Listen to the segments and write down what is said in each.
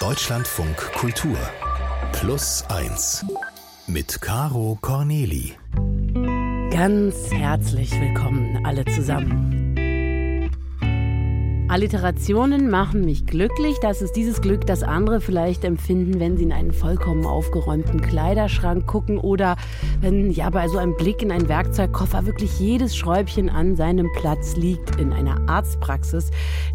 Deutschlandfunk Kultur Plus Eins mit Caro Korneli. Ganz herzlich willkommen alle zusammen. Alliterationen machen mich glücklich. Das ist dieses Glück, das andere vielleicht empfinden, wenn sie in einen vollkommen aufgeräumten Kleiderschrank gucken oder wenn ja bei so einem Blick in einen Werkzeugkoffer wirklich jedes Schräubchen an seinem Platz liegt in einer Arztpraxis,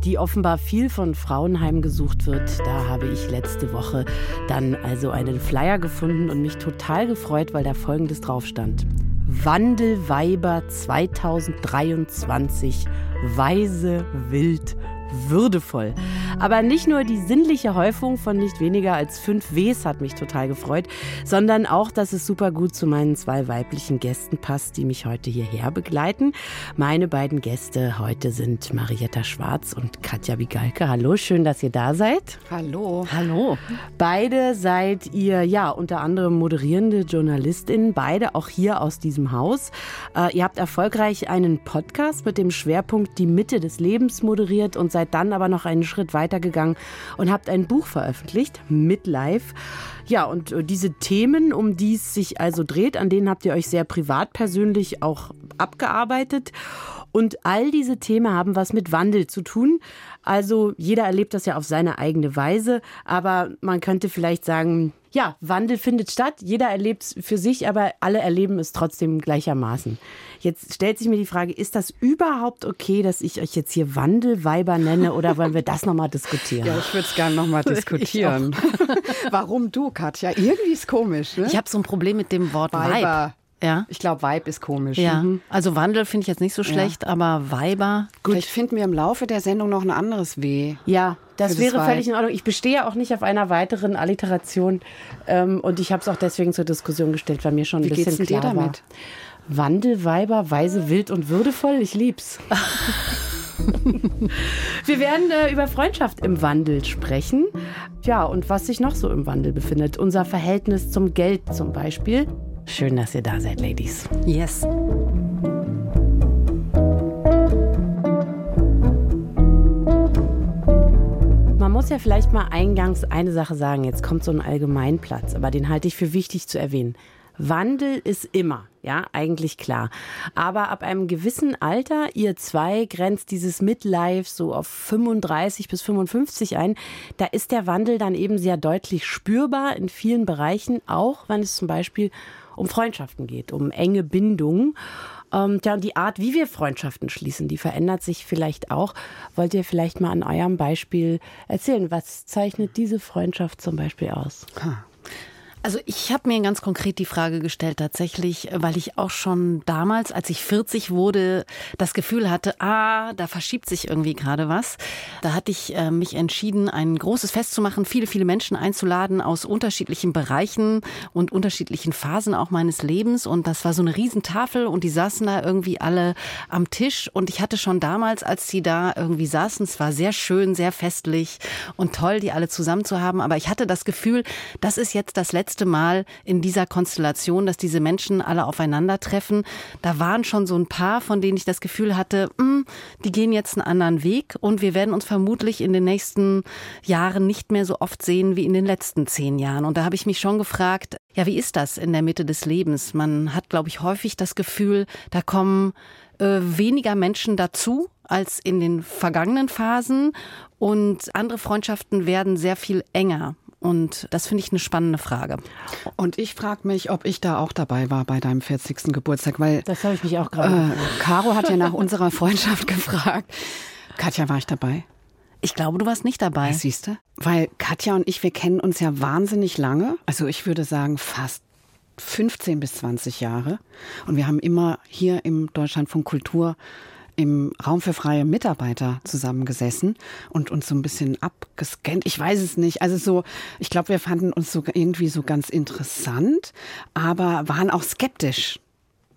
die offenbar viel von Frauen heimgesucht wird. Da habe ich letzte Woche dann also einen Flyer gefunden und mich total gefreut, weil da Folgendes drauf stand: Wandelweiber 2023, weise, wild, würdevoll. Aber nicht nur die sinnliche Häufung von nicht weniger als 5 Ws hat mich total gefreut, sondern auch, dass es super gut zu meinen 2 weiblichen Gästen passt, die mich heute hierher begleiten. Meine beiden Gäste heute sind Marietta Schwarz und Katja Bigalke. Hallo, schön, dass ihr da seid. Hallo. Hallo. Beide seid ihr, ja, unter anderem moderierende JournalistInnen, beide auch hier aus diesem Haus. Ihr habt erfolgreich einen Podcast mit dem Schwerpunkt Die Mitte des Lebens moderiert und seid dann aber noch einen Schritt weitergegangen und habt ein Buch veröffentlicht, Midlife. Ja, und diese Themen, um die es sich also dreht, an denen habt ihr euch sehr privat persönlich auch abgearbeitet. Und all diese Themen haben was mit Wandel zu tun. Also jeder erlebt das ja auf seine eigene Weise, aber man könnte vielleicht sagen, ja, Wandel findet statt, jeder erlebt es für sich, aber alle erleben es trotzdem gleichermaßen. Jetzt stellt sich mir die Frage, ist das überhaupt okay, dass ich euch jetzt hier Wandelweiber nenne oder wollen wir das nochmal diskutieren? Ja, ich würde es gerne nochmal diskutieren. Warum du, Katja? Irgendwie ist komisch, ne? Ich habe so ein Problem mit dem Wort Weiber. Ja. Ich glaube, Vibe ist komisch. Ja. Mhm. Also Wandel finde ich jetzt nicht so schlecht, aber Weiber. Gut. Vielleicht finden wir im Laufe der Sendung noch ein anderes W. Ja, das wäre völlig in Ordnung. Ich bestehe auch nicht auf einer weiteren Alliteration. Und ich habe es auch deswegen zur Diskussion gestellt, weil mir schon ein bisschen klar war. Wie geht's dir damit? Wandelweiber, weise, wild und würdevoll. Ich lieb's. Wir werden über Freundschaft im Wandel sprechen. Ja, und was sich noch so im Wandel befindet. Unser Verhältnis zum Geld zum Beispiel. Schön, dass ihr da seid, Ladies. Yes. Man muss ja vielleicht mal eingangs eine Sache sagen. Jetzt kommt so ein Allgemeinplatz, aber den halte ich für wichtig zu erwähnen. Wandel ist immer, ja, eigentlich klar. Aber ab einem gewissen Alter, ihr 2, grenzt dieses Midlife so auf 35 bis 55 ein. Da ist der Wandel dann eben sehr deutlich spürbar in vielen Bereichen, auch wenn es zum Beispiel um Freundschaften geht, um enge Bindungen. Ja, und die Art, wie wir Freundschaften schließen, die verändert sich vielleicht auch. Wollt ihr vielleicht mal an eurem Beispiel erzählen? Was zeichnet diese Freundschaft zum Beispiel aus? Also ich habe mir ganz konkret die Frage gestellt tatsächlich, weil ich auch schon damals, als ich 40 wurde, das Gefühl hatte, da verschiebt sich irgendwie gerade was. Da hatte ich mich entschieden, ein großes Fest zu machen, viele, viele Menschen einzuladen aus unterschiedlichen Bereichen und unterschiedlichen Phasen auch meines Lebens. Und das war so eine Riesentafel und die saßen da irgendwie alle am Tisch. Und ich hatte schon damals, als die da irgendwie saßen, es war sehr schön, sehr festlich und toll, die alle zusammen zu haben. Aber ich hatte das Gefühl, das ist jetzt das letzte Mal in dieser Konstellation, dass diese Menschen alle aufeinandertreffen. Da waren schon so ein paar, von denen ich das Gefühl hatte, die gehen jetzt einen anderen Weg und wir werden uns vermutlich in den nächsten Jahren nicht mehr so oft sehen wie in den letzten 10 Jahren. Und da habe ich mich schon gefragt, ja, wie ist das in der Mitte des Lebens? Man hat, glaube ich, häufig das Gefühl, da kommen weniger Menschen dazu als in den vergangenen Phasen und andere Freundschaften werden sehr viel enger. Und das finde ich eine spannende Frage. Und ich frage mich, ob ich da auch dabei war bei deinem 40. Geburtstag. Weil, das habe ich mich auch gerade gefragt. Caro hat ja nach unserer Freundschaft gefragt. Katja, war ich dabei? Ich glaube, du warst nicht dabei. Das siehst du? Weil Katja und ich, wir kennen uns ja wahnsinnig lange. Also ich würde sagen fast 15 bis 20 Jahre. Und wir haben immer hier im Deutschlandfunk Kultur im Raum für freie Mitarbeiter zusammengesessen und uns so ein bisschen abgescannt. Ich weiß es nicht. Also so, ich glaube, wir fanden uns so irgendwie so ganz interessant, aber waren auch skeptisch.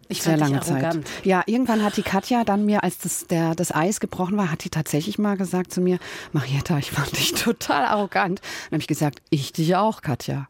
Ich sehr lange Zeit. Arrogant. Ja, irgendwann hat die Katja dann mir, als das Eis gebrochen war, hat die tatsächlich mal gesagt zu mir, Marietta, ich fand dich total arrogant. Und dann habe ich gesagt, ich dich auch, Katja.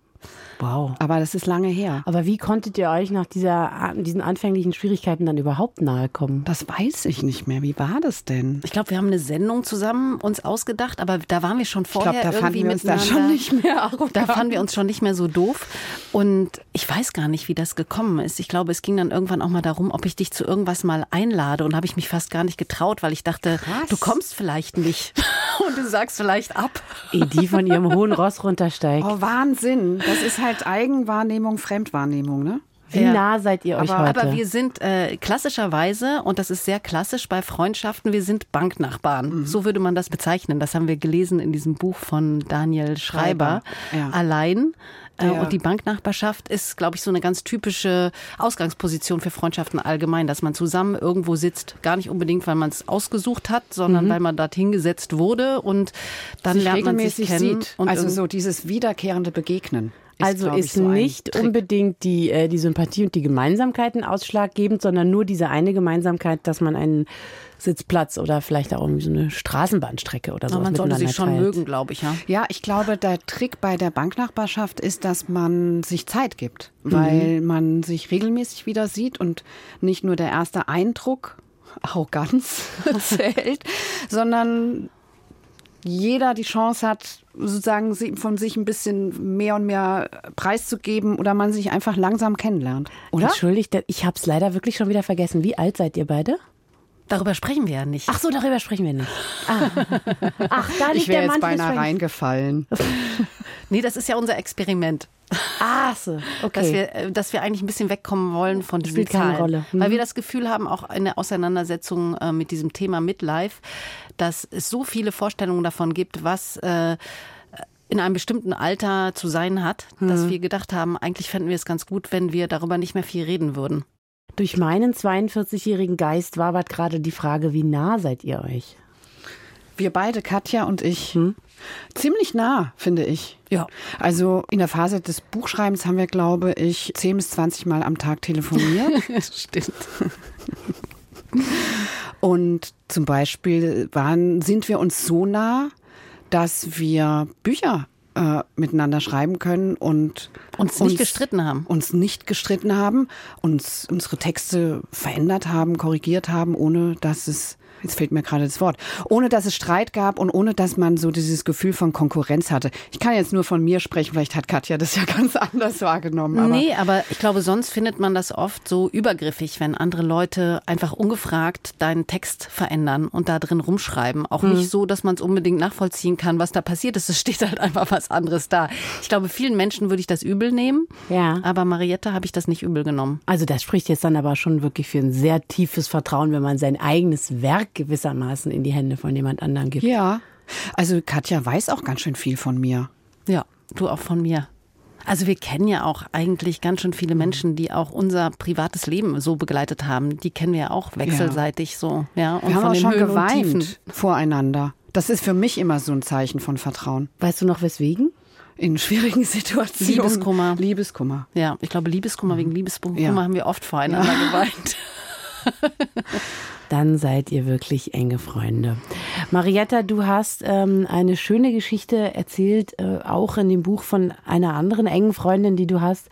Wow. Aber das ist lange her. Aber wie konntet ihr euch nach diesen anfänglichen Schwierigkeiten dann überhaupt nahe kommen? Das weiß ich nicht mehr. Wie war das denn? Ich glaube, wir haben eine Sendung zusammen uns ausgedacht, aber da waren wir schon vorher irgendwie miteinander. Ich glaube, da fanden wir uns dann schon nicht mehr arrogant. Da fanden wir uns schon nicht mehr so doof. Und ich weiß gar nicht, wie das gekommen ist. Ich glaube, es ging dann irgendwann auch mal darum, ob ich dich zu irgendwas mal einlade. Und habe ich mich fast gar nicht getraut, weil ich dachte, krass, du kommst vielleicht nicht. Und du sagst vielleicht ab. Ehe die von ihrem hohen Ross runtersteigt. Oh, Wahnsinn. Das ist halt Eigenwahrnehmung, Fremdwahrnehmung, ne? Wie nah seid ihr euch heute? Aber wir sind klassischerweise, und das ist sehr klassisch bei Freundschaften, wir sind Banknachbarn. Mhm. So würde man das bezeichnen. Das haben wir gelesen in diesem Buch von Daniel Schreiber. Ja. Allein. Ja. Und die Banknachbarschaft ist, glaube ich, so eine ganz typische Ausgangsposition für Freundschaften allgemein, dass man zusammen irgendwo sitzt, gar nicht unbedingt, weil man es ausgesucht hat, sondern weil man dorthin gesetzt wurde und dann lernt man sich kennen. Und also so dieses wiederkehrende Begegnen. Also ist nicht unbedingt die Sympathie und die Gemeinsamkeiten ausschlaggebend, sondern nur diese eine Gemeinsamkeit, dass man einen Sitzplatz oder vielleicht auch irgendwie so eine Straßenbahnstrecke oder so. Man sollte sich schon mögen, glaube ich. Ja? Ja, ich glaube, der Trick bei der Banknachbarschaft ist, dass man sich Zeit gibt, weil man sich regelmäßig wieder sieht und nicht nur der erste Eindruck, Arroganz zählt, sondern jeder die Chance hat, sozusagen von sich ein bisschen mehr und mehr preiszugeben oder man sich einfach langsam kennenlernt, oder? Entschuldigt, ich habe es leider wirklich schon wieder vergessen. Wie alt seid ihr beide? Darüber sprechen wir ja nicht. Ach so, darüber sprechen wir nicht. Ah. Ach, da liegt der Mann. Ich wäre jetzt beinahe reingefallen. Nee, das ist ja unser Experiment. Ah, so, okay. Dass wir eigentlich ein bisschen wegkommen wollen von diesen Zahlen. Spielt keine Rolle. Weil wir das Gefühl haben, auch eine Auseinandersetzung mit diesem Thema Midlife, dass es so viele Vorstellungen davon gibt, was in einem bestimmten Alter zu sein hat, dass wir gedacht haben, eigentlich fänden wir es ganz gut, wenn wir darüber nicht mehr viel reden würden. Durch meinen 42-jährigen Geist wabert gerade die Frage, wie nah seid ihr euch? Wir beide, Katja und ich. Ziemlich nah, finde ich. Ja. Also in der Phase des Buchschreibens haben wir, glaube ich, 10 bis 20 Mal am Tag telefoniert. Stimmt. Und zum Beispiel sind wir uns so nah, dass wir Bücher miteinander schreiben können und uns nicht gestritten haben, uns unsere Texte verändert haben, korrigiert haben, ohne dass es, jetzt fehlt mir gerade das Wort, ohne dass es Streit gab und ohne dass man so dieses Gefühl von Konkurrenz hatte. Ich kann jetzt nur von mir sprechen, vielleicht hat Katja das ja ganz anders wahrgenommen. Aber ich glaube, sonst findet man das oft so übergriffig, wenn andere Leute einfach ungefragt deinen Text verändern und da drin rumschreiben. Auch nicht so, dass man es unbedingt nachvollziehen kann, was da passiert ist. Es steht halt einfach was anderes da. Ich glaube, vielen Menschen würde ich das übel nehmen, aber Marietta habe ich das nicht übel genommen. Also das spricht jetzt dann aber schon wirklich für ein sehr tiefes Vertrauen, wenn man sein eigenes Werk gewissermaßen in die Hände von jemand anderem gibt. Ja, also Katja weiß auch ganz schön viel von mir. Ja, du auch von mir. Also wir kennen ja auch eigentlich ganz schön viele Menschen, die auch unser privates Leben so begleitet haben. Die kennen wir ja auch wechselseitig so. Ja, und wir haben auch schon geweint voreinander. Das ist für mich immer so ein Zeichen von Vertrauen. Weißt du noch weswegen? In schwierigen Situationen. Liebeskummer. Ja, ich glaube Liebeskummer wegen Liebeskummer haben wir oft voreinander geweint. Dann seid ihr wirklich enge Freunde. Marietta, du hast eine schöne Geschichte erzählt, auch in dem Buch von einer anderen engen Freundin, die du hast.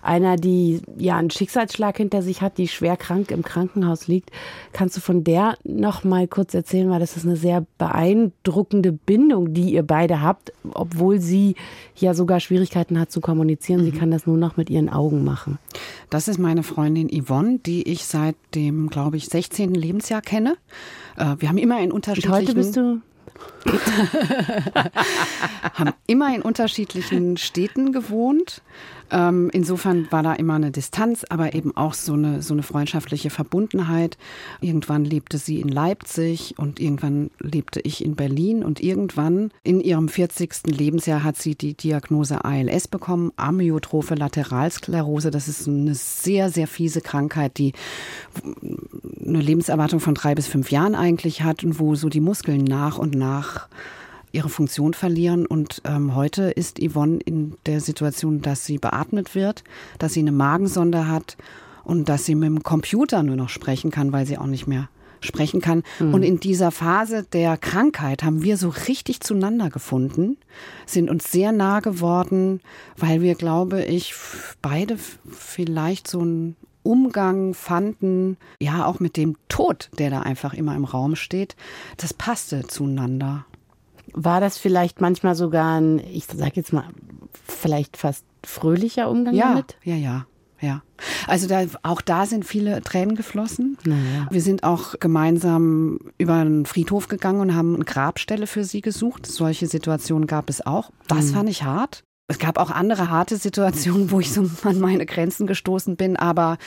Einer, die einen Schicksalsschlag hinter sich hat, die schwer krank im Krankenhaus liegt. Kannst du von der noch mal kurz erzählen, weil das ist eine sehr beeindruckende Bindung, die ihr beide habt, obwohl sie ja sogar Schwierigkeiten hat zu kommunizieren. Sie kann das nur noch mit ihren Augen machen. Das ist meine Freundin Yvonne, die ich seit dem, glaube ich, 16. Lebensjahr kenne. Wir haben immer in unterschiedlichen... Und heute bist du... haben immer in unterschiedlichen Städten gewohnt. Insofern war da immer eine Distanz, aber eben auch so eine freundschaftliche Verbundenheit. Irgendwann lebte sie in Leipzig und irgendwann lebte ich in Berlin. Und irgendwann in ihrem 40. Lebensjahr hat sie die Diagnose ALS bekommen, Amyotrophe Lateralsklerose. Das ist eine sehr, sehr fiese Krankheit, die eine Lebenserwartung von 3 bis 5 Jahren eigentlich hat und wo so die Muskeln nach und nach ihre Funktion verlieren. Und heute ist Yvonne in der Situation, dass sie beatmet wird, dass sie eine Magensonde hat und dass sie mit dem Computer nur noch sprechen kann, weil sie auch nicht mehr sprechen kann. Mhm. Und in dieser Phase der Krankheit haben wir so richtig zueinander gefunden, sind uns sehr nah geworden, weil wir, glaube ich, beide vielleicht so einen Umgang fanden, ja auch mit dem Tod, der da einfach immer im Raum steht. Das passte zueinander. War das vielleicht manchmal sogar ein, ich sag jetzt mal, vielleicht fast fröhlicher Umgang damit? Ja. Also auch da sind viele Tränen geflossen. Naja. Wir sind auch gemeinsam über einen Friedhof gegangen und haben eine Grabstelle für sie gesucht. Solche Situationen gab es auch. Das fand ich hart. Es gab auch andere harte Situationen, wo ich so an meine Grenzen gestoßen bin. Aber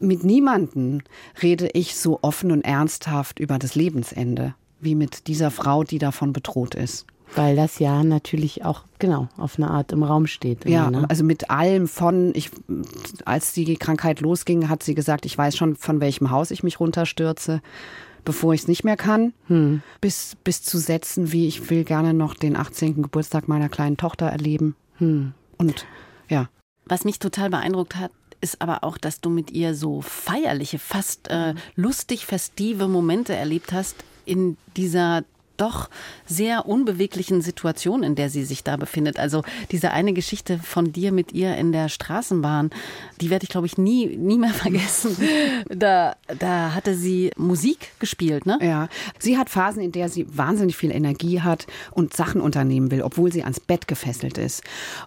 mit niemandem rede ich so offen und ernsthaft über das Lebensende wie mit dieser Frau, die davon bedroht ist. Weil das ja natürlich auch, genau, auf eine Art im Raum steht. Immer, ja, ne? Also mit allem von, als die Krankheit losging, hat sie gesagt, ich weiß schon, von welchem Haus ich mich runterstürze, bevor ich es nicht mehr kann. Bis zu Sätzen wie, ich will gerne noch den 18. Geburtstag meiner kleinen Tochter erleben. Und ja. Was mich total beeindruckt hat, ist aber auch, dass du mit ihr so feierliche, fast lustig festive Momente erlebt hast in dieser doch sehr unbeweglichen Situation, in der sie sich da befindet. Also diese eine Geschichte von dir mit ihr in der Straßenbahn, die werde ich, glaube ich, nie mehr vergessen. Da hatte sie Musik gespielt, ne? Ja, sie hat Phasen, in der sie wahnsinnig viel Energie hat und Sachen unternehmen will, obwohl sie ans Bett gefesselt ist.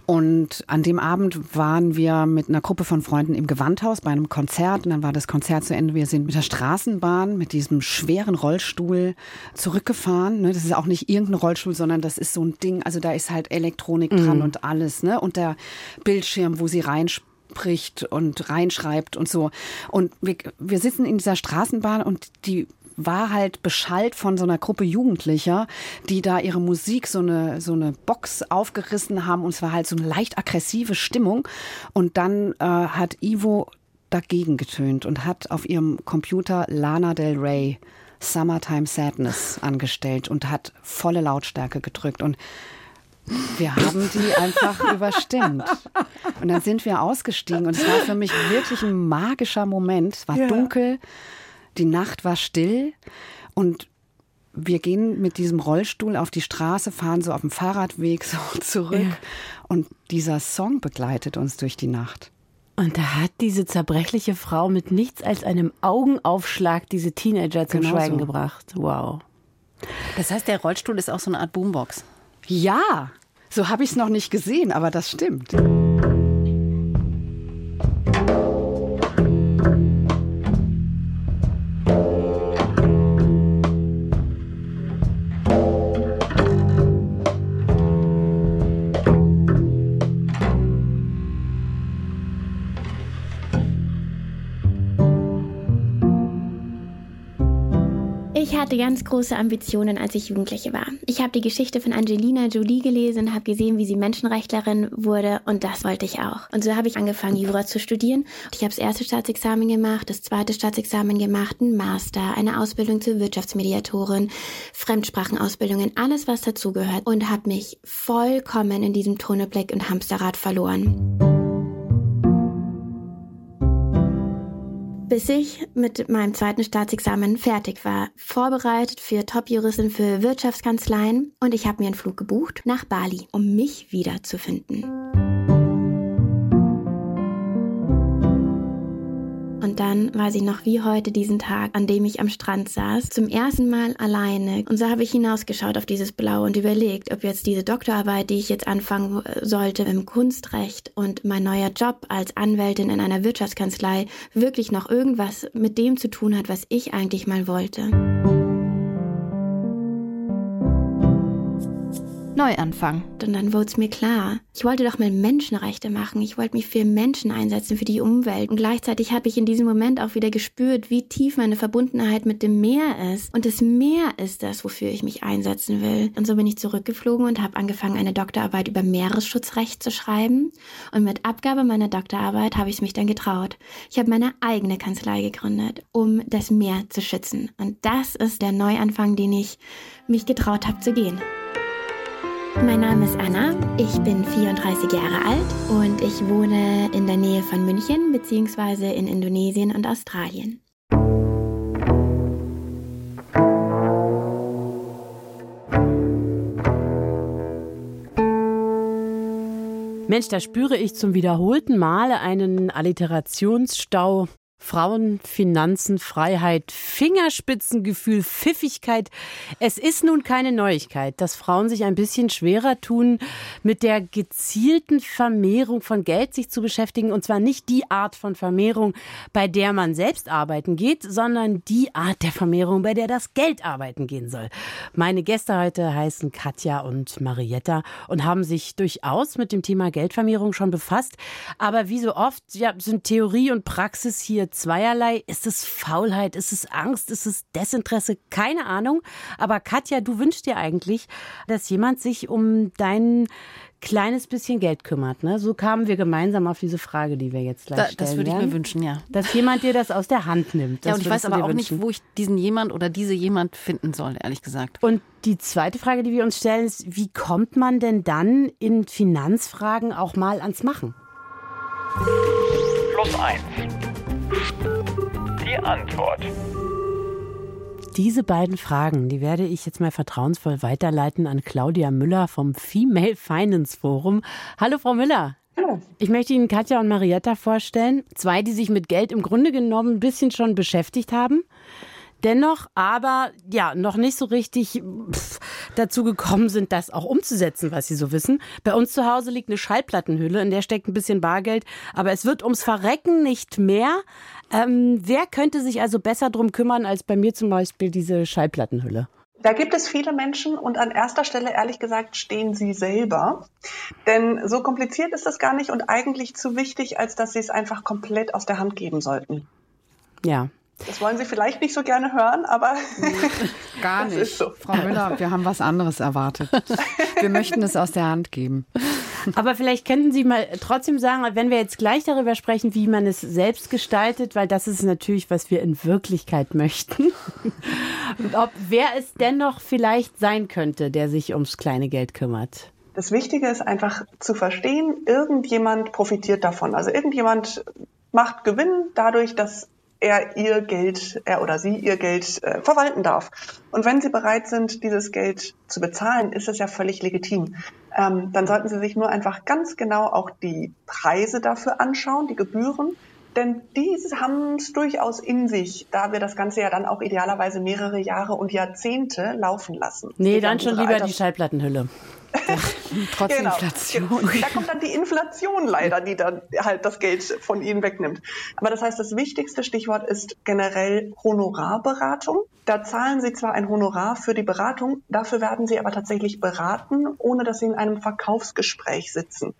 Und an dem Abend waren wir mit einer Gruppe von Freunden im Gewandhaus bei einem Konzert und dann war das Konzert zu Ende. Wir sind mit der Straßenbahn, mit diesem schweren Rollstuhl zurückgefahren. Das ist auch nicht irgendein Rollstuhl, sondern das ist so ein Ding, also da ist halt Elektronik dran und alles, ne? Und der Bildschirm, wo sie reinspricht und reinschreibt und so. Und wir sitzen in dieser Straßenbahn und die war halt beschallt von so einer Gruppe Jugendlicher, die da ihre Musik, so eine Box aufgerissen haben und es war halt so eine leicht aggressive Stimmung. Und dann hat Ivo dagegen getönt und hat auf ihrem Computer Lana Del Rey Summertime Sadness angestellt und hat volle Lautstärke gedrückt und wir haben die einfach überstimmt. Und dann sind wir ausgestiegen und es war für mich wirklich ein magischer Moment. Es war dunkel, die Nacht war still und wir gehen mit diesem Rollstuhl auf die Straße, fahren so auf dem Fahrradweg so zurück und dieser Song begleitet uns durch die Nacht. Und da hat diese zerbrechliche Frau mit nichts als einem Augenaufschlag diese Teenager zum Schweigen gebracht. Wow. Das heißt, der Rollstuhl ist auch so eine Art Boombox. Ja, so habe ich es noch nicht gesehen, aber das stimmt. Ich hatte ganz große Ambitionen, als ich Jugendliche war. Ich habe die Geschichte von Angelina Jolie gelesen, habe gesehen, wie sie Menschenrechtlerin wurde und das wollte ich auch. Und so habe ich angefangen, Jura zu studieren. Ich habe das erste Staatsexamen gemacht, das zweite Staatsexamen gemacht, einen Master, eine Ausbildung zur Wirtschaftsmediatorin, Fremdsprachenausbildungen, alles was dazugehört und habe mich vollkommen in diesem Tunnelblick und Hamsterrad verloren. Bis ich mit meinem zweiten Staatsexamen fertig war. Vorbereitet für Top-Juristin für Wirtschaftskanzleien und ich habe mir einen Flug gebucht nach Bali, um mich wiederzufinden. Und dann weiß ich noch wie heute diesen Tag, an dem ich am Strand saß, zum ersten Mal alleine. Und so habe ich hinausgeschaut auf dieses Blau und überlegt, ob jetzt diese Doktorarbeit, die ich jetzt anfangen sollte im Kunstrecht und mein neuer Job als Anwältin in einer Wirtschaftskanzlei wirklich noch irgendwas mit dem zu tun hat, was ich eigentlich mal wollte. Neuanfang. Und dann wurde es mir klar, ich wollte doch mal Menschenrechte machen, ich wollte mich für Menschen einsetzen, für die Umwelt. Und gleichzeitig habe ich in diesem Moment auch wieder gespürt, wie tief meine Verbundenheit mit dem Meer ist. Und das Meer ist das, wofür ich mich einsetzen will. Und so bin ich zurückgeflogen und habe angefangen, eine Doktorarbeit über Meeresschutzrecht zu schreiben. Und mit Abgabe meiner Doktorarbeit habe ich mich dann getraut. Ich habe meine eigene Kanzlei gegründet, um das Meer zu schützen. Und das ist der Neuanfang, den ich mich getraut habe zu gehen. Mein Name ist Anna, ich bin 34 Jahre alt und ich wohne in der Nähe von München bzw. in Indonesien und Australien. Mensch, da spüre ich zum wiederholten Male einen Alliterationsstau. Frauen, Finanzen, Freiheit, Fingerspitzengefühl, Pfiffigkeit. Es ist nun keine Neuigkeit, dass Frauen sich ein bisschen schwerer tun, mit der gezielten Vermehrung von Geld sich zu beschäftigen. Und zwar nicht die Art von Vermehrung, bei der man selbst arbeiten geht, sondern die Art der Vermehrung, bei der das Geld arbeiten gehen soll. Meine Gäste heute heißen Katja und Marietta und haben sich durchaus mit dem Thema Geldvermehrung schon befasst. Aber wie so oft sind Theorie und Praxis hier zweierlei. Ist es Faulheit? Ist es Angst? Ist es Desinteresse? Keine Ahnung. Aber Katja, du wünschst dir eigentlich, dass jemand sich um dein kleines bisschen Geld kümmert, ne? So kamen wir gemeinsam auf diese Frage, die wir jetzt gleich stellen. Das würde ich mir wünschen, ja. Dass jemand dir das aus der Hand nimmt. Ja, und ich weiß aber auch nicht, wo ich diesen jemand oder diese jemand finden soll, ehrlich gesagt. Und die zweite Frage, die wir uns stellen, ist, wie kommt man denn dann in Finanzfragen auch mal ans Machen? Plus eins. Die Antwort. Diese beiden Fragen, die werde ich jetzt mal vertrauensvoll weiterleiten an Claudia Müller vom Female Finance Forum. Hallo, Frau Müller. Hallo. Ich möchte Ihnen Katja und Marietta vorstellen. Zwei, die sich mit Geld im Grunde genommen ein bisschen schon beschäftigt haben. Dennoch aber ja noch nicht so richtig dazu gekommen sind, das auch umzusetzen, was sie so wissen. Bei uns zu Hause liegt eine Schallplattenhülle, in der steckt ein bisschen Bargeld, aber es wird ums Verrecken nicht mehr. Wer könnte sich also besser drum kümmern als bei mir zum Beispiel diese Schallplattenhülle? Da gibt es viele Menschen und an erster Stelle, ehrlich gesagt, stehen sie selber. Denn so kompliziert ist das gar nicht und eigentlich zu wichtig, als dass sie es einfach komplett aus der Hand geben sollten. Ja. Das wollen Sie vielleicht nicht so gerne hören, aber gar nicht. Ist so. Frau Müller, wir haben was anderes erwartet. Wir möchten es aus der Hand geben. Aber vielleicht könnten Sie mal trotzdem sagen, wenn wir jetzt gleich darüber sprechen, wie man es selbst gestaltet, weil das ist natürlich, was wir in Wirklichkeit möchten. Und wer es dennoch vielleicht sein könnte, der sich ums kleine Geld kümmert. Das Wichtige ist einfach zu verstehen, irgendjemand profitiert davon. Also irgendjemand macht Gewinn dadurch, dass er oder sie ihr Geld verwalten darf. Und wenn sie bereit sind, dieses Geld zu bezahlen, ist es ja völlig legitim. Dann sollten sie sich nur einfach ganz genau auch die Preise dafür anschauen, die Gebühren, denn diese haben es durchaus in sich, da wir das Ganze ja dann auch idealerweise mehrere Jahre und Jahrzehnte laufen lassen. Nee, dann schon lieber die Schallplattenhülle. Trotz genau. Inflation. Da kommt dann die Inflation leider, die dann halt das Geld von ihnen wegnimmt. Aber das heißt, das wichtigste Stichwort ist generell Honorarberatung. Da zahlen sie zwar ein Honorar für die Beratung, dafür werden sie aber tatsächlich beraten, ohne dass sie in einem Verkaufsgespräch sitzen.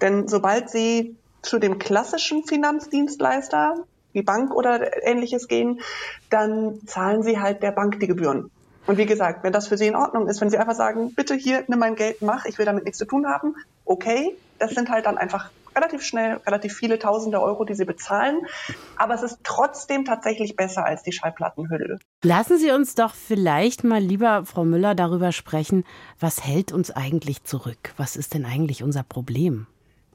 Denn sobald sie zu dem klassischen Finanzdienstleister, wie Bank oder Ähnliches gehen, dann zahlen sie halt der Bank die Gebühren. Und wie gesagt, wenn das für Sie in Ordnung ist, wenn Sie einfach sagen, bitte hier, nimm mein Geld, mach, ich will damit nichts zu tun haben, okay, das sind halt dann einfach relativ schnell, relativ viele Tausende Euro, die Sie bezahlen. Aber es ist trotzdem tatsächlich besser als die Schallplattenhülle. Lassen Sie uns doch vielleicht mal lieber, Frau Müller, darüber sprechen, was hält uns eigentlich zurück? Was ist denn eigentlich unser Problem?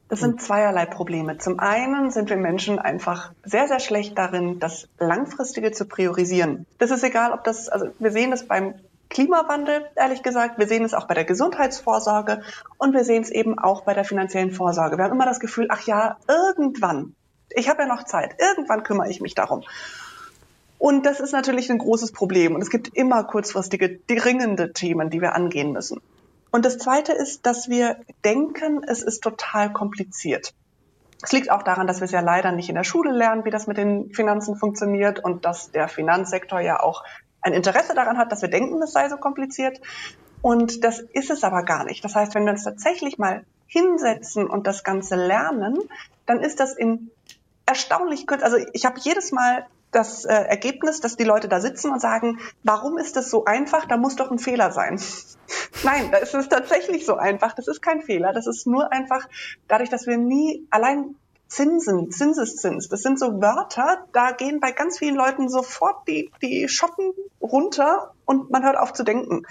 Das sind zweierlei Probleme. Zum einen sind wir Menschen einfach sehr, sehr schlecht darin, das Langfristige zu priorisieren. Das ist egal, ob das, also wir sehen das beim Klimawandel, ehrlich gesagt. Wir sehen es auch bei der Gesundheitsvorsorge und wir sehen es eben auch bei der finanziellen Vorsorge. Wir haben immer das Gefühl, ach ja, irgendwann, ich habe ja noch Zeit, irgendwann kümmere ich mich darum. Und das ist natürlich ein großes Problem. Und es gibt immer kurzfristige, dringende Themen, die wir angehen müssen. Und das Zweite ist, dass wir denken, es ist total kompliziert. Es liegt auch daran, dass wir es ja leider nicht in der Schule lernen, wie das mit den Finanzen funktioniert und dass der Finanzsektor ja auch ein Interesse daran hat, dass wir denken, es sei so kompliziert. Und das ist es aber gar nicht. Das heißt, wenn wir uns tatsächlich mal hinsetzen und das Ganze lernen, dann ist das in erstaunlich kurz. Also ich habe jedes Mal das Ergebnis, dass die Leute da sitzen und sagen, warum ist das so einfach? Da muss doch ein Fehler sein. Nein, das ist tatsächlich so einfach. Das ist kein Fehler. Das ist nur einfach dadurch, dass wir nie allein Zinsen, Zinseszins, das sind so Wörter, da gehen bei ganz vielen Leuten sofort die Schotten runter und man hört auf zu denken.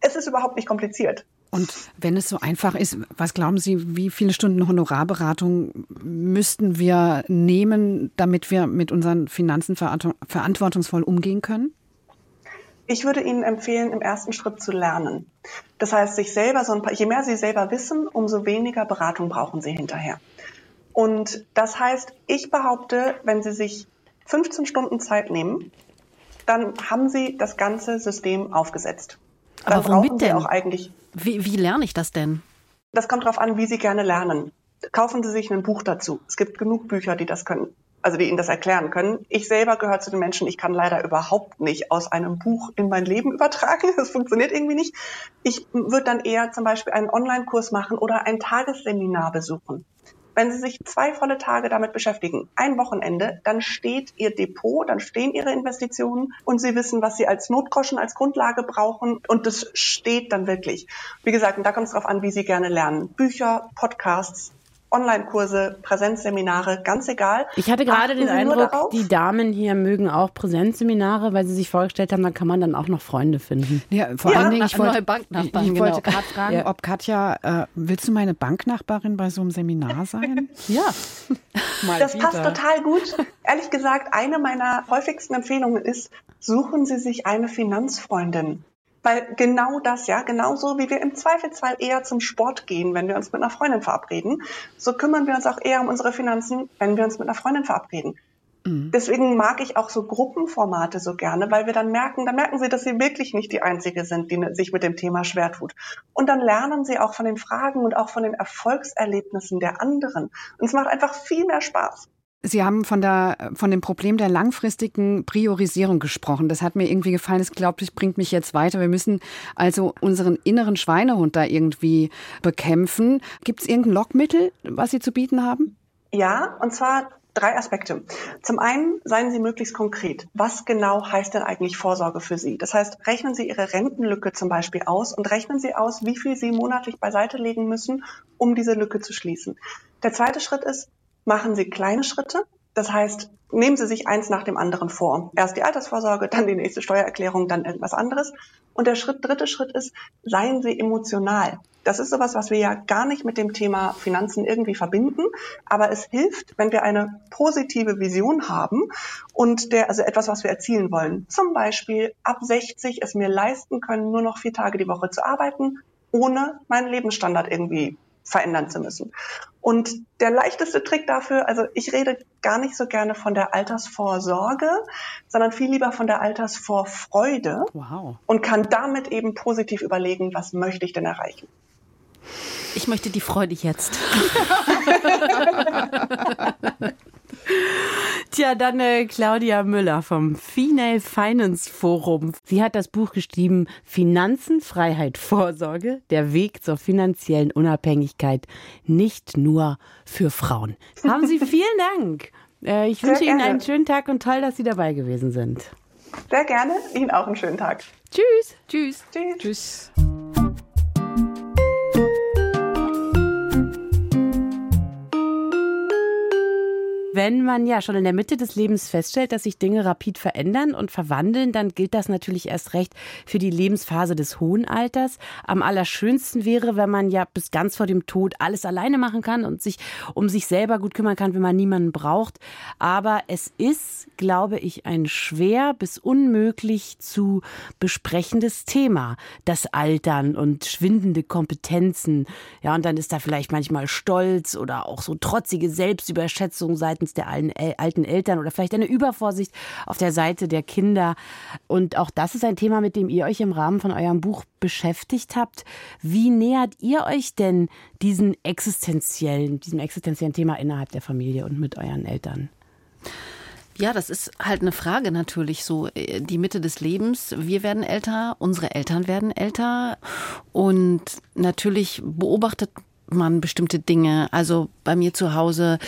Es ist überhaupt nicht kompliziert. Und wenn es so einfach ist, was glauben Sie, wie viele Stunden Honorarberatung müssten wir nehmen, damit wir mit unseren Finanzen verantwortungsvoll umgehen können? Ich würde Ihnen empfehlen, im ersten Schritt zu lernen. Das heißt, sich selber je mehr Sie selber wissen, umso weniger Beratung brauchen Sie hinterher. Und das heißt, ich behaupte, wenn Sie sich 15 Stunden Zeit nehmen, dann haben Sie das ganze System aufgesetzt. Aber womit denn? Wie lerne ich das denn? Das kommt darauf an, wie Sie gerne lernen. Kaufen Sie sich ein Buch dazu. Es gibt genug Bücher, die das können, also die Ihnen das erklären können. Ich selber gehöre zu den Menschen, ich kann leider überhaupt nicht aus einem Buch in mein Leben übertragen. Das funktioniert irgendwie nicht. Ich würde dann eher zum Beispiel einen Online-Kurs machen oder ein Tagesseminar besuchen. Wenn Sie sich 2 volle Tage damit beschäftigen, ein Wochenende, dann steht Ihr Depot, dann stehen Ihre Investitionen und Sie wissen, was Sie als Notgroschen, als Grundlage brauchen und das steht dann wirklich. Wie gesagt, und da kommt es darauf an, wie Sie gerne lernen. Bücher, Podcasts, Online-Kurse, Präsenzseminare, ganz egal. Ich hatte gerade den Eindruck, die Damen hier mögen auch Präsenzseminare, weil sie sich vorgestellt haben, da kann man dann auch noch Freunde finden. Ja, vor allen Dingen, ich wollte gerade fragen, ob Katja, willst du meine Banknachbarin bei so einem Seminar sein? Ja. Das passt total gut. Ehrlich gesagt, eine meiner häufigsten Empfehlungen ist, suchen Sie sich eine Finanzfreundin. Weil genau das, ja, genauso wie wir im Zweifelsfall eher zum Sport gehen, wenn wir uns mit einer Freundin verabreden, so kümmern wir uns auch eher um unsere Finanzen, wenn wir uns mit einer Freundin verabreden. Mhm. Deswegen mag ich auch so Gruppenformate so gerne, weil wir dann merken sie, dass sie wirklich nicht die Einzige sind, die sich mit dem Thema schwer tut. Und dann lernen sie auch von den Fragen und auch von den Erfolgserlebnissen der anderen. Und es macht einfach viel mehr Spaß. Sie haben von dem Problem der langfristigen Priorisierung gesprochen. Das hat mir irgendwie gefallen. Das, glaube ich, bringt mich jetzt weiter. Wir müssen also unseren inneren Schweinehund da irgendwie bekämpfen. Gibt es irgendein Lockmittel, was Sie zu bieten haben? Ja, und zwar 3 Aspekte. Zum einen, seien Sie möglichst konkret. Was genau heißt denn eigentlich Vorsorge für Sie? Das heißt, rechnen Sie Ihre Rentenlücke zum Beispiel aus und rechnen Sie aus, wie viel Sie monatlich beiseite legen müssen, um diese Lücke zu schließen. Der zweite Schritt ist, machen Sie kleine Schritte, das heißt, nehmen Sie sich eins nach dem anderen vor. Erst die Altersvorsorge, dann die nächste Steuererklärung, dann irgendwas anderes. Und der dritte Schritt ist, seien Sie emotional. Das ist sowas, was wir ja gar nicht mit dem Thema Finanzen irgendwie verbinden, aber es hilft, wenn wir eine positive Vision haben und also etwas, was wir erzielen wollen. Zum Beispiel ab 60 es mir leisten können, nur noch 4 Tage die Woche zu arbeiten, ohne meinen Lebensstandard irgendwie verändern zu müssen. Und der leichteste Trick dafür, also ich rede gar nicht so gerne von der Altersvorsorge, sondern viel lieber von der Altersvorfreude. Wow. Und kann damit eben positiv überlegen, was möchte ich denn erreichen? Ich möchte die Freude jetzt. Tja, dann Claudia Müller vom Female Finance Forum. Sie hat das Buch geschrieben, Finanzen, Freiheit, Vorsorge, der Weg zur finanziellen Unabhängigkeit, nicht nur für Frauen. Haben Sie vielen Dank. Ich wünsche Ihnen einen schönen Tag und toll, dass Sie dabei gewesen sind. Sehr gerne. Ihnen auch einen schönen Tag. Tschüss. Tschüss. Tschüss. Tschüss. Wenn man ja schon in der Mitte des Lebens feststellt, dass sich Dinge rapid verändern und verwandeln, dann gilt das natürlich erst recht für die Lebensphase des hohen Alters. Am allerschönsten wäre, wenn man ja bis ganz vor dem Tod alles alleine machen kann und sich um sich selber gut kümmern kann, wenn man niemanden braucht. Aber es ist, glaube ich, ein schwer bis unmöglich zu besprechendes Thema, das Altern und schwindende Kompetenzen. Ja, und dann ist da vielleicht manchmal Stolz oder auch so trotzige Selbstüberschätzung seitens der alten Eltern oder vielleicht eine Übervorsicht auf der Seite der Kinder. Und auch das ist ein Thema, mit dem ihr euch im Rahmen von eurem Buch beschäftigt habt. Wie nähert ihr euch denn diesem existenziellen Thema innerhalb der Familie und mit euren Eltern? Ja, das ist halt eine Frage natürlich so. Die Mitte des Lebens, wir werden älter, unsere Eltern werden älter und natürlich beobachtet man bestimmte Dinge. Also bei mir zu Hause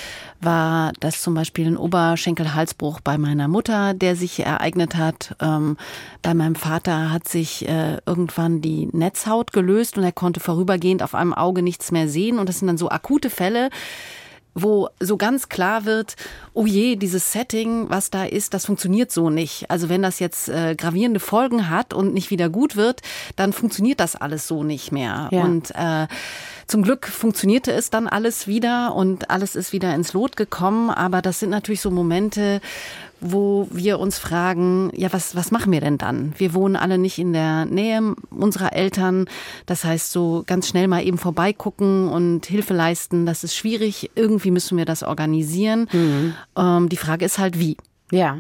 war das zum Beispiel ein Oberschenkel-Halsbruch bei meiner Mutter, der sich ereignet hat. Bei meinem Vater hat sich irgendwann die Netzhaut gelöst und er konnte vorübergehend auf einem Auge nichts mehr sehen. Und das sind dann so akute Fälle, wo so ganz klar wird, oh je, dieses Setting, was da ist, das funktioniert so nicht. Also wenn das jetzt gravierende Folgen hat und nicht wieder gut wird, dann funktioniert das alles so nicht mehr. Ja. Und Zum Glück funktionierte es dann alles wieder und alles ist wieder ins Lot gekommen. Aber das sind natürlich so Momente, wo wir uns fragen, ja, was machen wir denn dann? Wir wohnen alle nicht in der Nähe unserer Eltern. Das heißt, so ganz schnell mal eben vorbeigucken und Hilfe leisten, das ist schwierig. Irgendwie müssen wir das organisieren. Mhm. Die Frage ist halt, wie? Ja.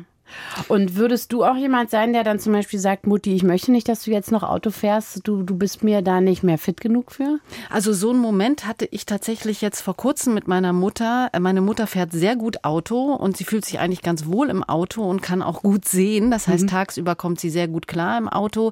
Und würdest du auch jemand sein, der dann zum Beispiel sagt, Mutti, ich möchte nicht, dass du jetzt noch Auto fährst, du bist mir da nicht mehr fit genug für? Also so einen Moment hatte ich tatsächlich jetzt vor kurzem mit meiner Mutter. Meine Mutter fährt sehr gut Auto und sie fühlt sich eigentlich ganz wohl im Auto und kann auch gut sehen. Das heißt, tagsüber kommt sie sehr gut klar im Auto.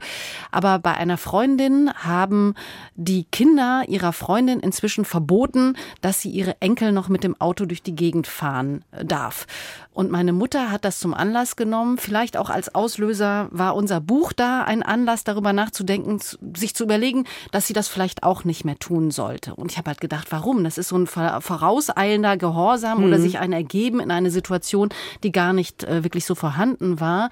Aber bei einer Freundin haben die Kinder ihrer Freundin inzwischen verboten, dass sie ihre Enkel noch mit dem Auto durch die Gegend fahren darf. Und meine Mutter hat das zum Anlass genommen. Vielleicht auch als Auslöser war unser Buch da ein Anlass, darüber nachzudenken, sich zu überlegen, dass sie das vielleicht auch nicht mehr tun sollte. Und ich habe halt gedacht, warum? Das ist so ein vorauseilender Gehorsam oder sich ein Ergeben in eine Situation, die gar nicht wirklich so vorhanden war.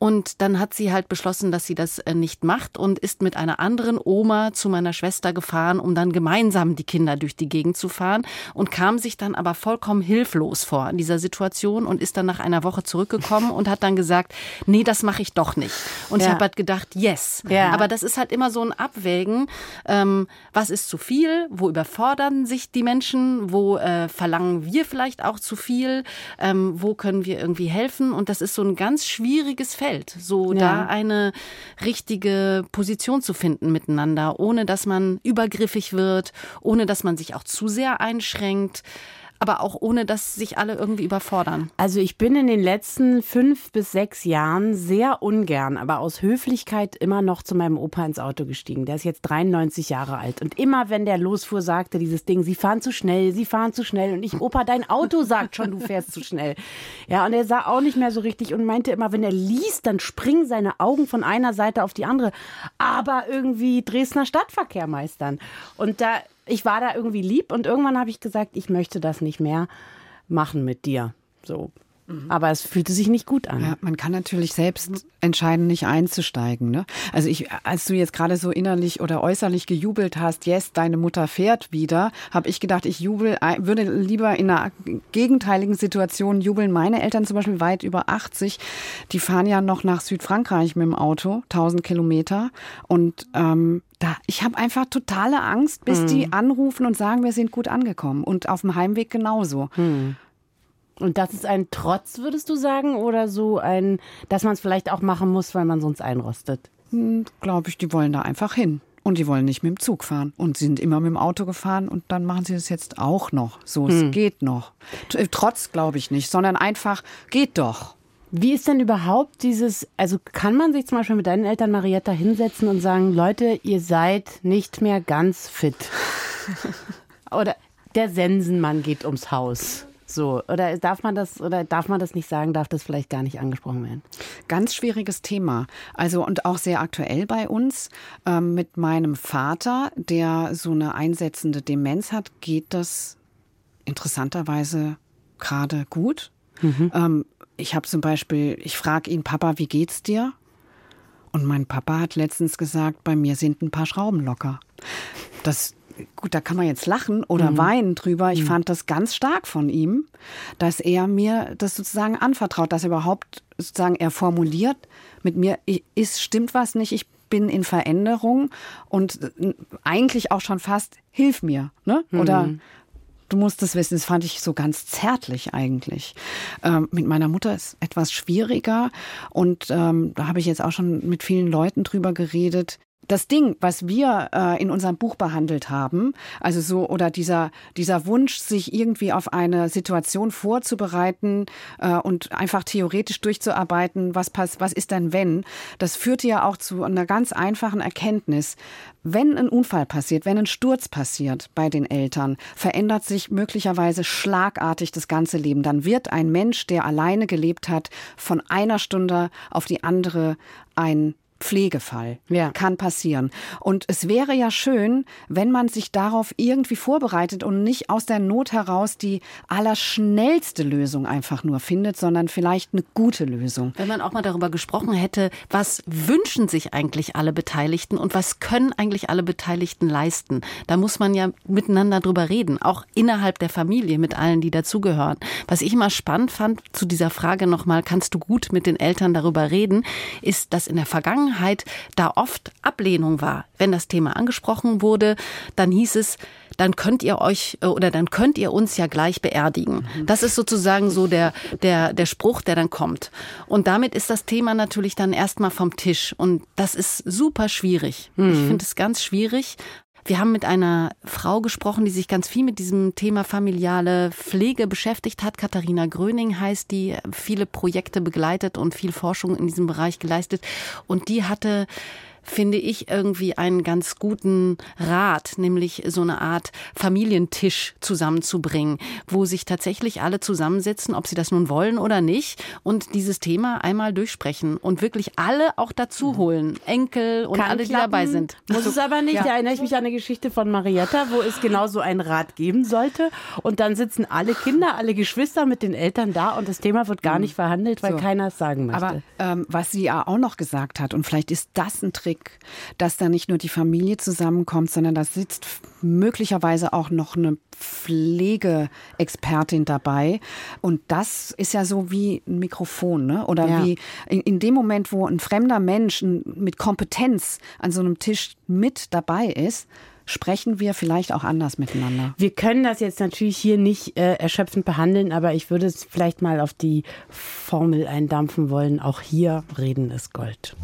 Und dann hat sie halt beschlossen, dass sie das nicht macht und ist mit einer anderen Oma zu meiner Schwester gefahren, um dann gemeinsam die Kinder durch die Gegend zu fahren und kam sich dann aber vollkommen hilflos vor in dieser Situation und ist dann nach einer Woche zurückgekommen und hat dann gesagt, nee, das mache ich doch nicht. Und ich habe halt gedacht, yes. Ja. Aber das ist halt immer so ein Abwägen, was ist zu viel, wo überfordern sich die Menschen, wo verlangen wir vielleicht auch zu viel, wo können wir irgendwie helfen und das ist so ein ganz schwieriges Feld. So da eine richtige Position zu finden miteinander, ohne dass man übergriffig wird, ohne dass man sich auch zu sehr einschränkt, aber auch ohne, dass sich alle irgendwie überfordern. Also ich bin in den letzten 5 bis 6 Jahren sehr ungern, aber aus Höflichkeit immer noch zu meinem Opa ins Auto gestiegen. Der ist jetzt 93 Jahre alt. Und immer, wenn der losfuhr, sagte dieses Ding, Sie fahren zu schnell. Und ich, Opa, dein Auto sagt schon, du fährst zu schnell. Ja, und er sah auch nicht mehr so richtig und meinte immer, wenn er liest, dann springen seine Augen von einer Seite auf die andere. Aber irgendwie Dresdner Stadtverkehr meistern. Und da... Ich war da irgendwie lieb und irgendwann habe ich gesagt, ich möchte das nicht mehr machen mit dir. So. Mhm. Aber es fühlte sich nicht gut an. Ja, man kann natürlich selbst entscheiden, nicht einzusteigen. Ne? Also als du jetzt gerade so innerlich oder äußerlich gejubelt hast, yes, deine Mutter fährt wieder, habe ich gedacht, ich würde lieber in einer gegenteiligen Situation jubeln. Meine Eltern zum Beispiel weit über 80, die fahren ja noch nach Südfrankreich mit dem Auto, 1000 Kilometer und ich habe einfach totale Angst, bis die anrufen und sagen, wir sind gut angekommen und auf dem Heimweg genauso. Mhm. Und das ist ein Trotz, würdest du sagen? Oder so ein, dass man es vielleicht auch machen muss, weil man sonst einrostet? Glaube ich, die wollen da einfach hin. Und die wollen nicht mit dem Zug fahren. Und sie sind immer mit dem Auto gefahren und dann machen sie das jetzt auch noch. So, es geht noch. Trotz glaube ich nicht, sondern einfach, geht doch. Wie ist denn überhaupt dieses, also kann man sich zum Beispiel mit deinen Eltern, Marietta, hinsetzen und sagen, Leute, ihr seid nicht mehr ganz fit. Oder der Sensenmann geht ums Haus. So, oder darf man das nicht sagen, darf das vielleicht gar nicht angesprochen werden? Ganz schwieriges Thema. Also und auch sehr aktuell bei uns. Mit meinem Vater, der so eine einsetzende Demenz hat, geht das interessanterweise gerade gut. Mhm. Ich habe zum Beispiel, ich frage ihn, Papa, wie geht's dir? Und mein Papa hat letztens gesagt, bei mir sind ein paar Schrauben locker. Gut, da kann man jetzt lachen oder weinen drüber. Ich fand das ganz stark von ihm, dass er mir das sozusagen anvertraut, dass er überhaupt sozusagen, er formuliert mit mir, stimmt was nicht, ich bin in Veränderung und eigentlich auch schon fast, hilf mir, ne? Oder du musst es wissen, das fand ich so ganz zärtlich eigentlich. Mit meiner Mutter ist etwas schwieriger und da habe ich jetzt auch schon mit vielen Leuten drüber geredet. Das Ding, was wir in unserem Buch behandelt haben, also so oder dieser Wunsch, sich irgendwie auf eine Situation vorzubereiten und einfach theoretisch durchzuarbeiten, was ist denn wenn, das führte ja auch zu einer ganz einfachen Erkenntnis. Wenn ein Unfall passiert, wenn ein Sturz passiert bei den Eltern, verändert sich möglicherweise schlagartig das ganze Leben. Dann wird ein Mensch, der alleine gelebt hat, von einer Stunde auf die andere ein Pflegefall. Ja. Kann passieren. Und es wäre ja schön, wenn man sich darauf irgendwie vorbereitet und nicht aus der Not heraus die allerschnellste Lösung einfach nur findet, sondern vielleicht eine gute Lösung. Wenn man auch mal darüber gesprochen hätte, was wünschen sich eigentlich alle Beteiligten und was können eigentlich alle Beteiligten leisten. Da muss man ja miteinander drüber reden, auch innerhalb der Familie mit allen, die dazugehören. Was ich immer spannend fand zu dieser Frage nochmal, kannst du gut mit den Eltern darüber reden, ist, dass in der Vergangenheit da oft Ablehnung war. Wenn das Thema angesprochen wurde, dann hieß es, dann könnt ihr uns ja gleich beerdigen. Das ist sozusagen so der Spruch, der dann kommt. Und damit ist das Thema natürlich dann erstmal vom Tisch. Und das ist super schwierig. Ich finde es ganz schwierig. Wir haben mit einer Frau gesprochen, die sich ganz viel mit diesem Thema familiale Pflege beschäftigt hat. Katharina Gröning heißt die, viele Projekte begleitet und viel Forschung in diesem Bereich geleistet. Und die hatte, finde ich, irgendwie einen ganz guten Rat, nämlich so eine Art Familientisch zusammenzubringen, wo sich tatsächlich alle zusammensetzen, ob sie das nun wollen oder nicht, und dieses Thema einmal durchsprechen und wirklich alle auch dazu holen, Enkel und alle, die dabei sind. Muss es aber nicht. Ja. Da erinnere ich mich an eine Geschichte von Marietta, wo es genau so einen Rat geben sollte, und dann sitzen alle Kinder, alle Geschwister mit den Eltern da und das Thema wird gar nicht verhandelt, weil keiner es sagen möchte. Aber was sie ja auch noch gesagt hat, und vielleicht ist das ein Trick, dass da nicht nur die Familie zusammenkommt, sondern da sitzt möglicherweise auch noch eine Pflegeexpertin dabei. Und das ist ja so wie ein Mikrofon, ne? Oder wie in dem Moment, wo ein fremder Mensch mit Kompetenz an so einem Tisch mit dabei ist, sprechen wir vielleicht auch anders miteinander. Wir können das jetzt natürlich hier nicht erschöpfend behandeln, aber ich würde es vielleicht mal auf die Formel eindampfen wollen. Auch hier, reden ist Gold.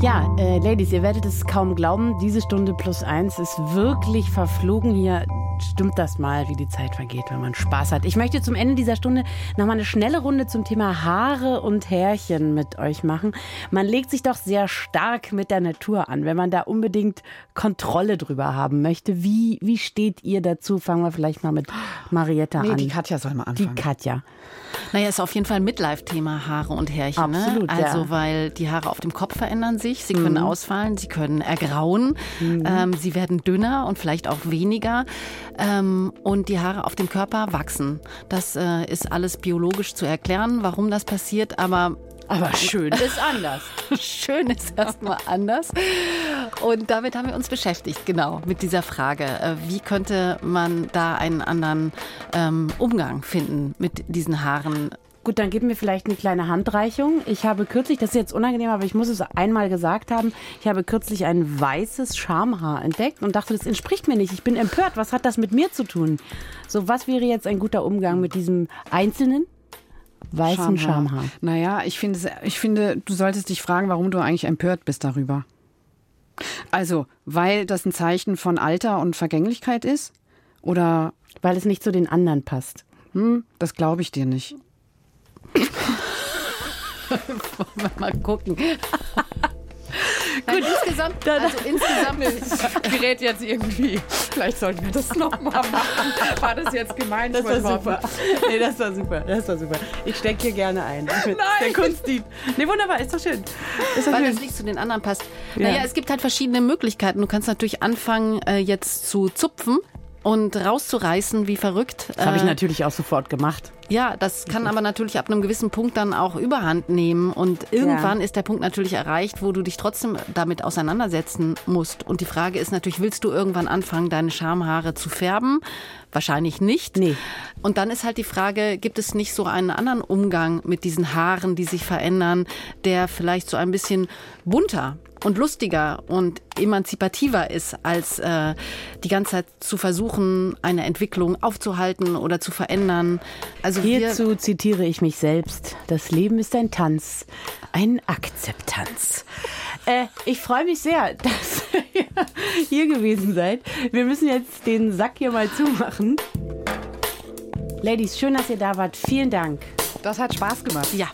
Ja, Ladies, ihr werdet es kaum glauben, diese Stunde plus eins ist wirklich verflogen hier. Stimmt das mal, wie die Zeit vergeht, wenn man Spaß hat. Ich möchte zum Ende dieser Stunde nochmal eine schnelle Runde zum Thema Haare und Härchen mit euch machen. Man legt sich doch sehr stark mit der Natur an, wenn man da unbedingt Kontrolle drüber haben möchte. Wie steht ihr dazu? Fangen wir vielleicht mal mit Marietta an. Die Katja soll mal anfangen. Die Katja. Naja, ist auf jeden Fall ein Midlife-Thema, Haare und Härchen. Absolut, ne? Also, weil die Haare auf dem Kopf verändern sich. Sie können ausfallen, sie können ergrauen. Sie werden dünner und vielleicht auch weniger. Und die Haare auf dem Körper wachsen. Das ist alles biologisch zu erklären, warum das passiert, aber schön ist anders. Schön ist erstmal anders. Und damit haben wir uns beschäftigt, genau, mit dieser Frage. Wie könnte man da einen anderen Umgang finden mit diesen Haaren? Gut, dann geben wir vielleicht eine kleine Handreichung. Ich habe kürzlich, das ist jetzt unangenehm, aber ich muss es einmal gesagt haben, ich habe kürzlich ein weißes Schamhaar entdeckt und dachte, das entspricht mir nicht. Ich bin empört. Was hat das mit mir zu tun? So, was wäre jetzt ein guter Umgang mit diesem einzelnen weißen Schamhaar? Naja, ich finde, du solltest dich fragen, warum du eigentlich empört bist darüber. Also, weil das ein Zeichen von Alter und Vergänglichkeit ist? Oder weil es nicht zu den anderen passt? Das glaube ich dir nicht. Mal gucken. Gut, insgesamt gerät jetzt irgendwie. Vielleicht sollten wir das nochmal machen. War das jetzt gemeint? Das war super. Ich stecke hier gerne ein. Nein. Der Kunstdieb. Nee, wunderbar, ist doch schön. Weil das nicht zu den anderen passt. Ja. Naja, es gibt halt verschiedene Möglichkeiten. Du kannst natürlich anfangen, jetzt zu zupfen und rauszureißen, wie verrückt. Das habe ich natürlich auch sofort gemacht. Ja, das kann aber natürlich ab einem gewissen Punkt dann auch Überhand nehmen. Und irgendwann ist der Punkt natürlich erreicht, wo du dich trotzdem damit auseinandersetzen musst. Und die Frage ist natürlich, willst du irgendwann anfangen, deine Schamhaare zu färben? Wahrscheinlich nicht. Nee. Und dann ist halt die Frage, gibt es nicht so einen anderen Umgang mit diesen Haaren, die sich verändern, der vielleicht so ein bisschen bunter und lustiger und emanzipativer ist, als die ganze Zeit zu versuchen, eine Entwicklung aufzuhalten oder zu verändern. Also hierzu zitiere ich mich selbst. Das Leben ist ein Tanz, ein Akzeptanz. Ich freue mich sehr, dass ihr hier gewesen seid. Wir müssen jetzt den Sack hier mal zumachen. Ladies, schön, dass ihr da wart. Vielen Dank. Das hat Spaß gemacht. Ja.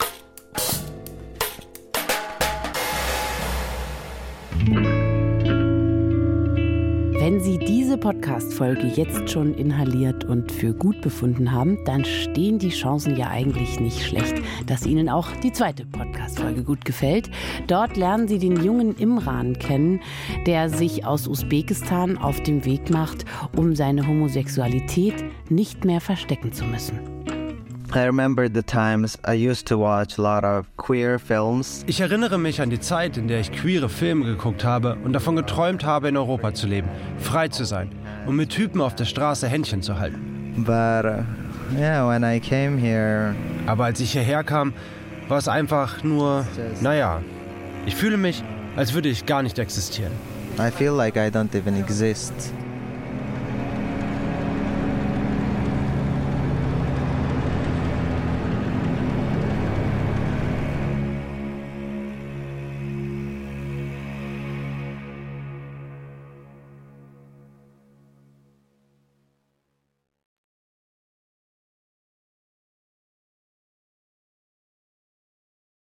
Sie diese Podcast-Folge jetzt schon inhaliert und für gut befunden haben, dann stehen die Chancen ja eigentlich nicht schlecht, dass Ihnen auch die zweite Podcast-Folge gut gefällt. Dort lernen Sie den jungen Imran kennen, der sich aus Usbekistan auf den Weg macht, um seine Homosexualität nicht mehr verstecken zu müssen. Ich erinnere mich an die Zeit, in der ich queere Filme geguckt habe und davon geträumt habe, in Europa zu leben, frei zu sein und mit Typen auf der Straße Händchen zu halten. Aber als ich hierher kam, war es einfach nur, naja, ich fühle mich, als würde ich gar nicht existieren. I feel like I don't even exist.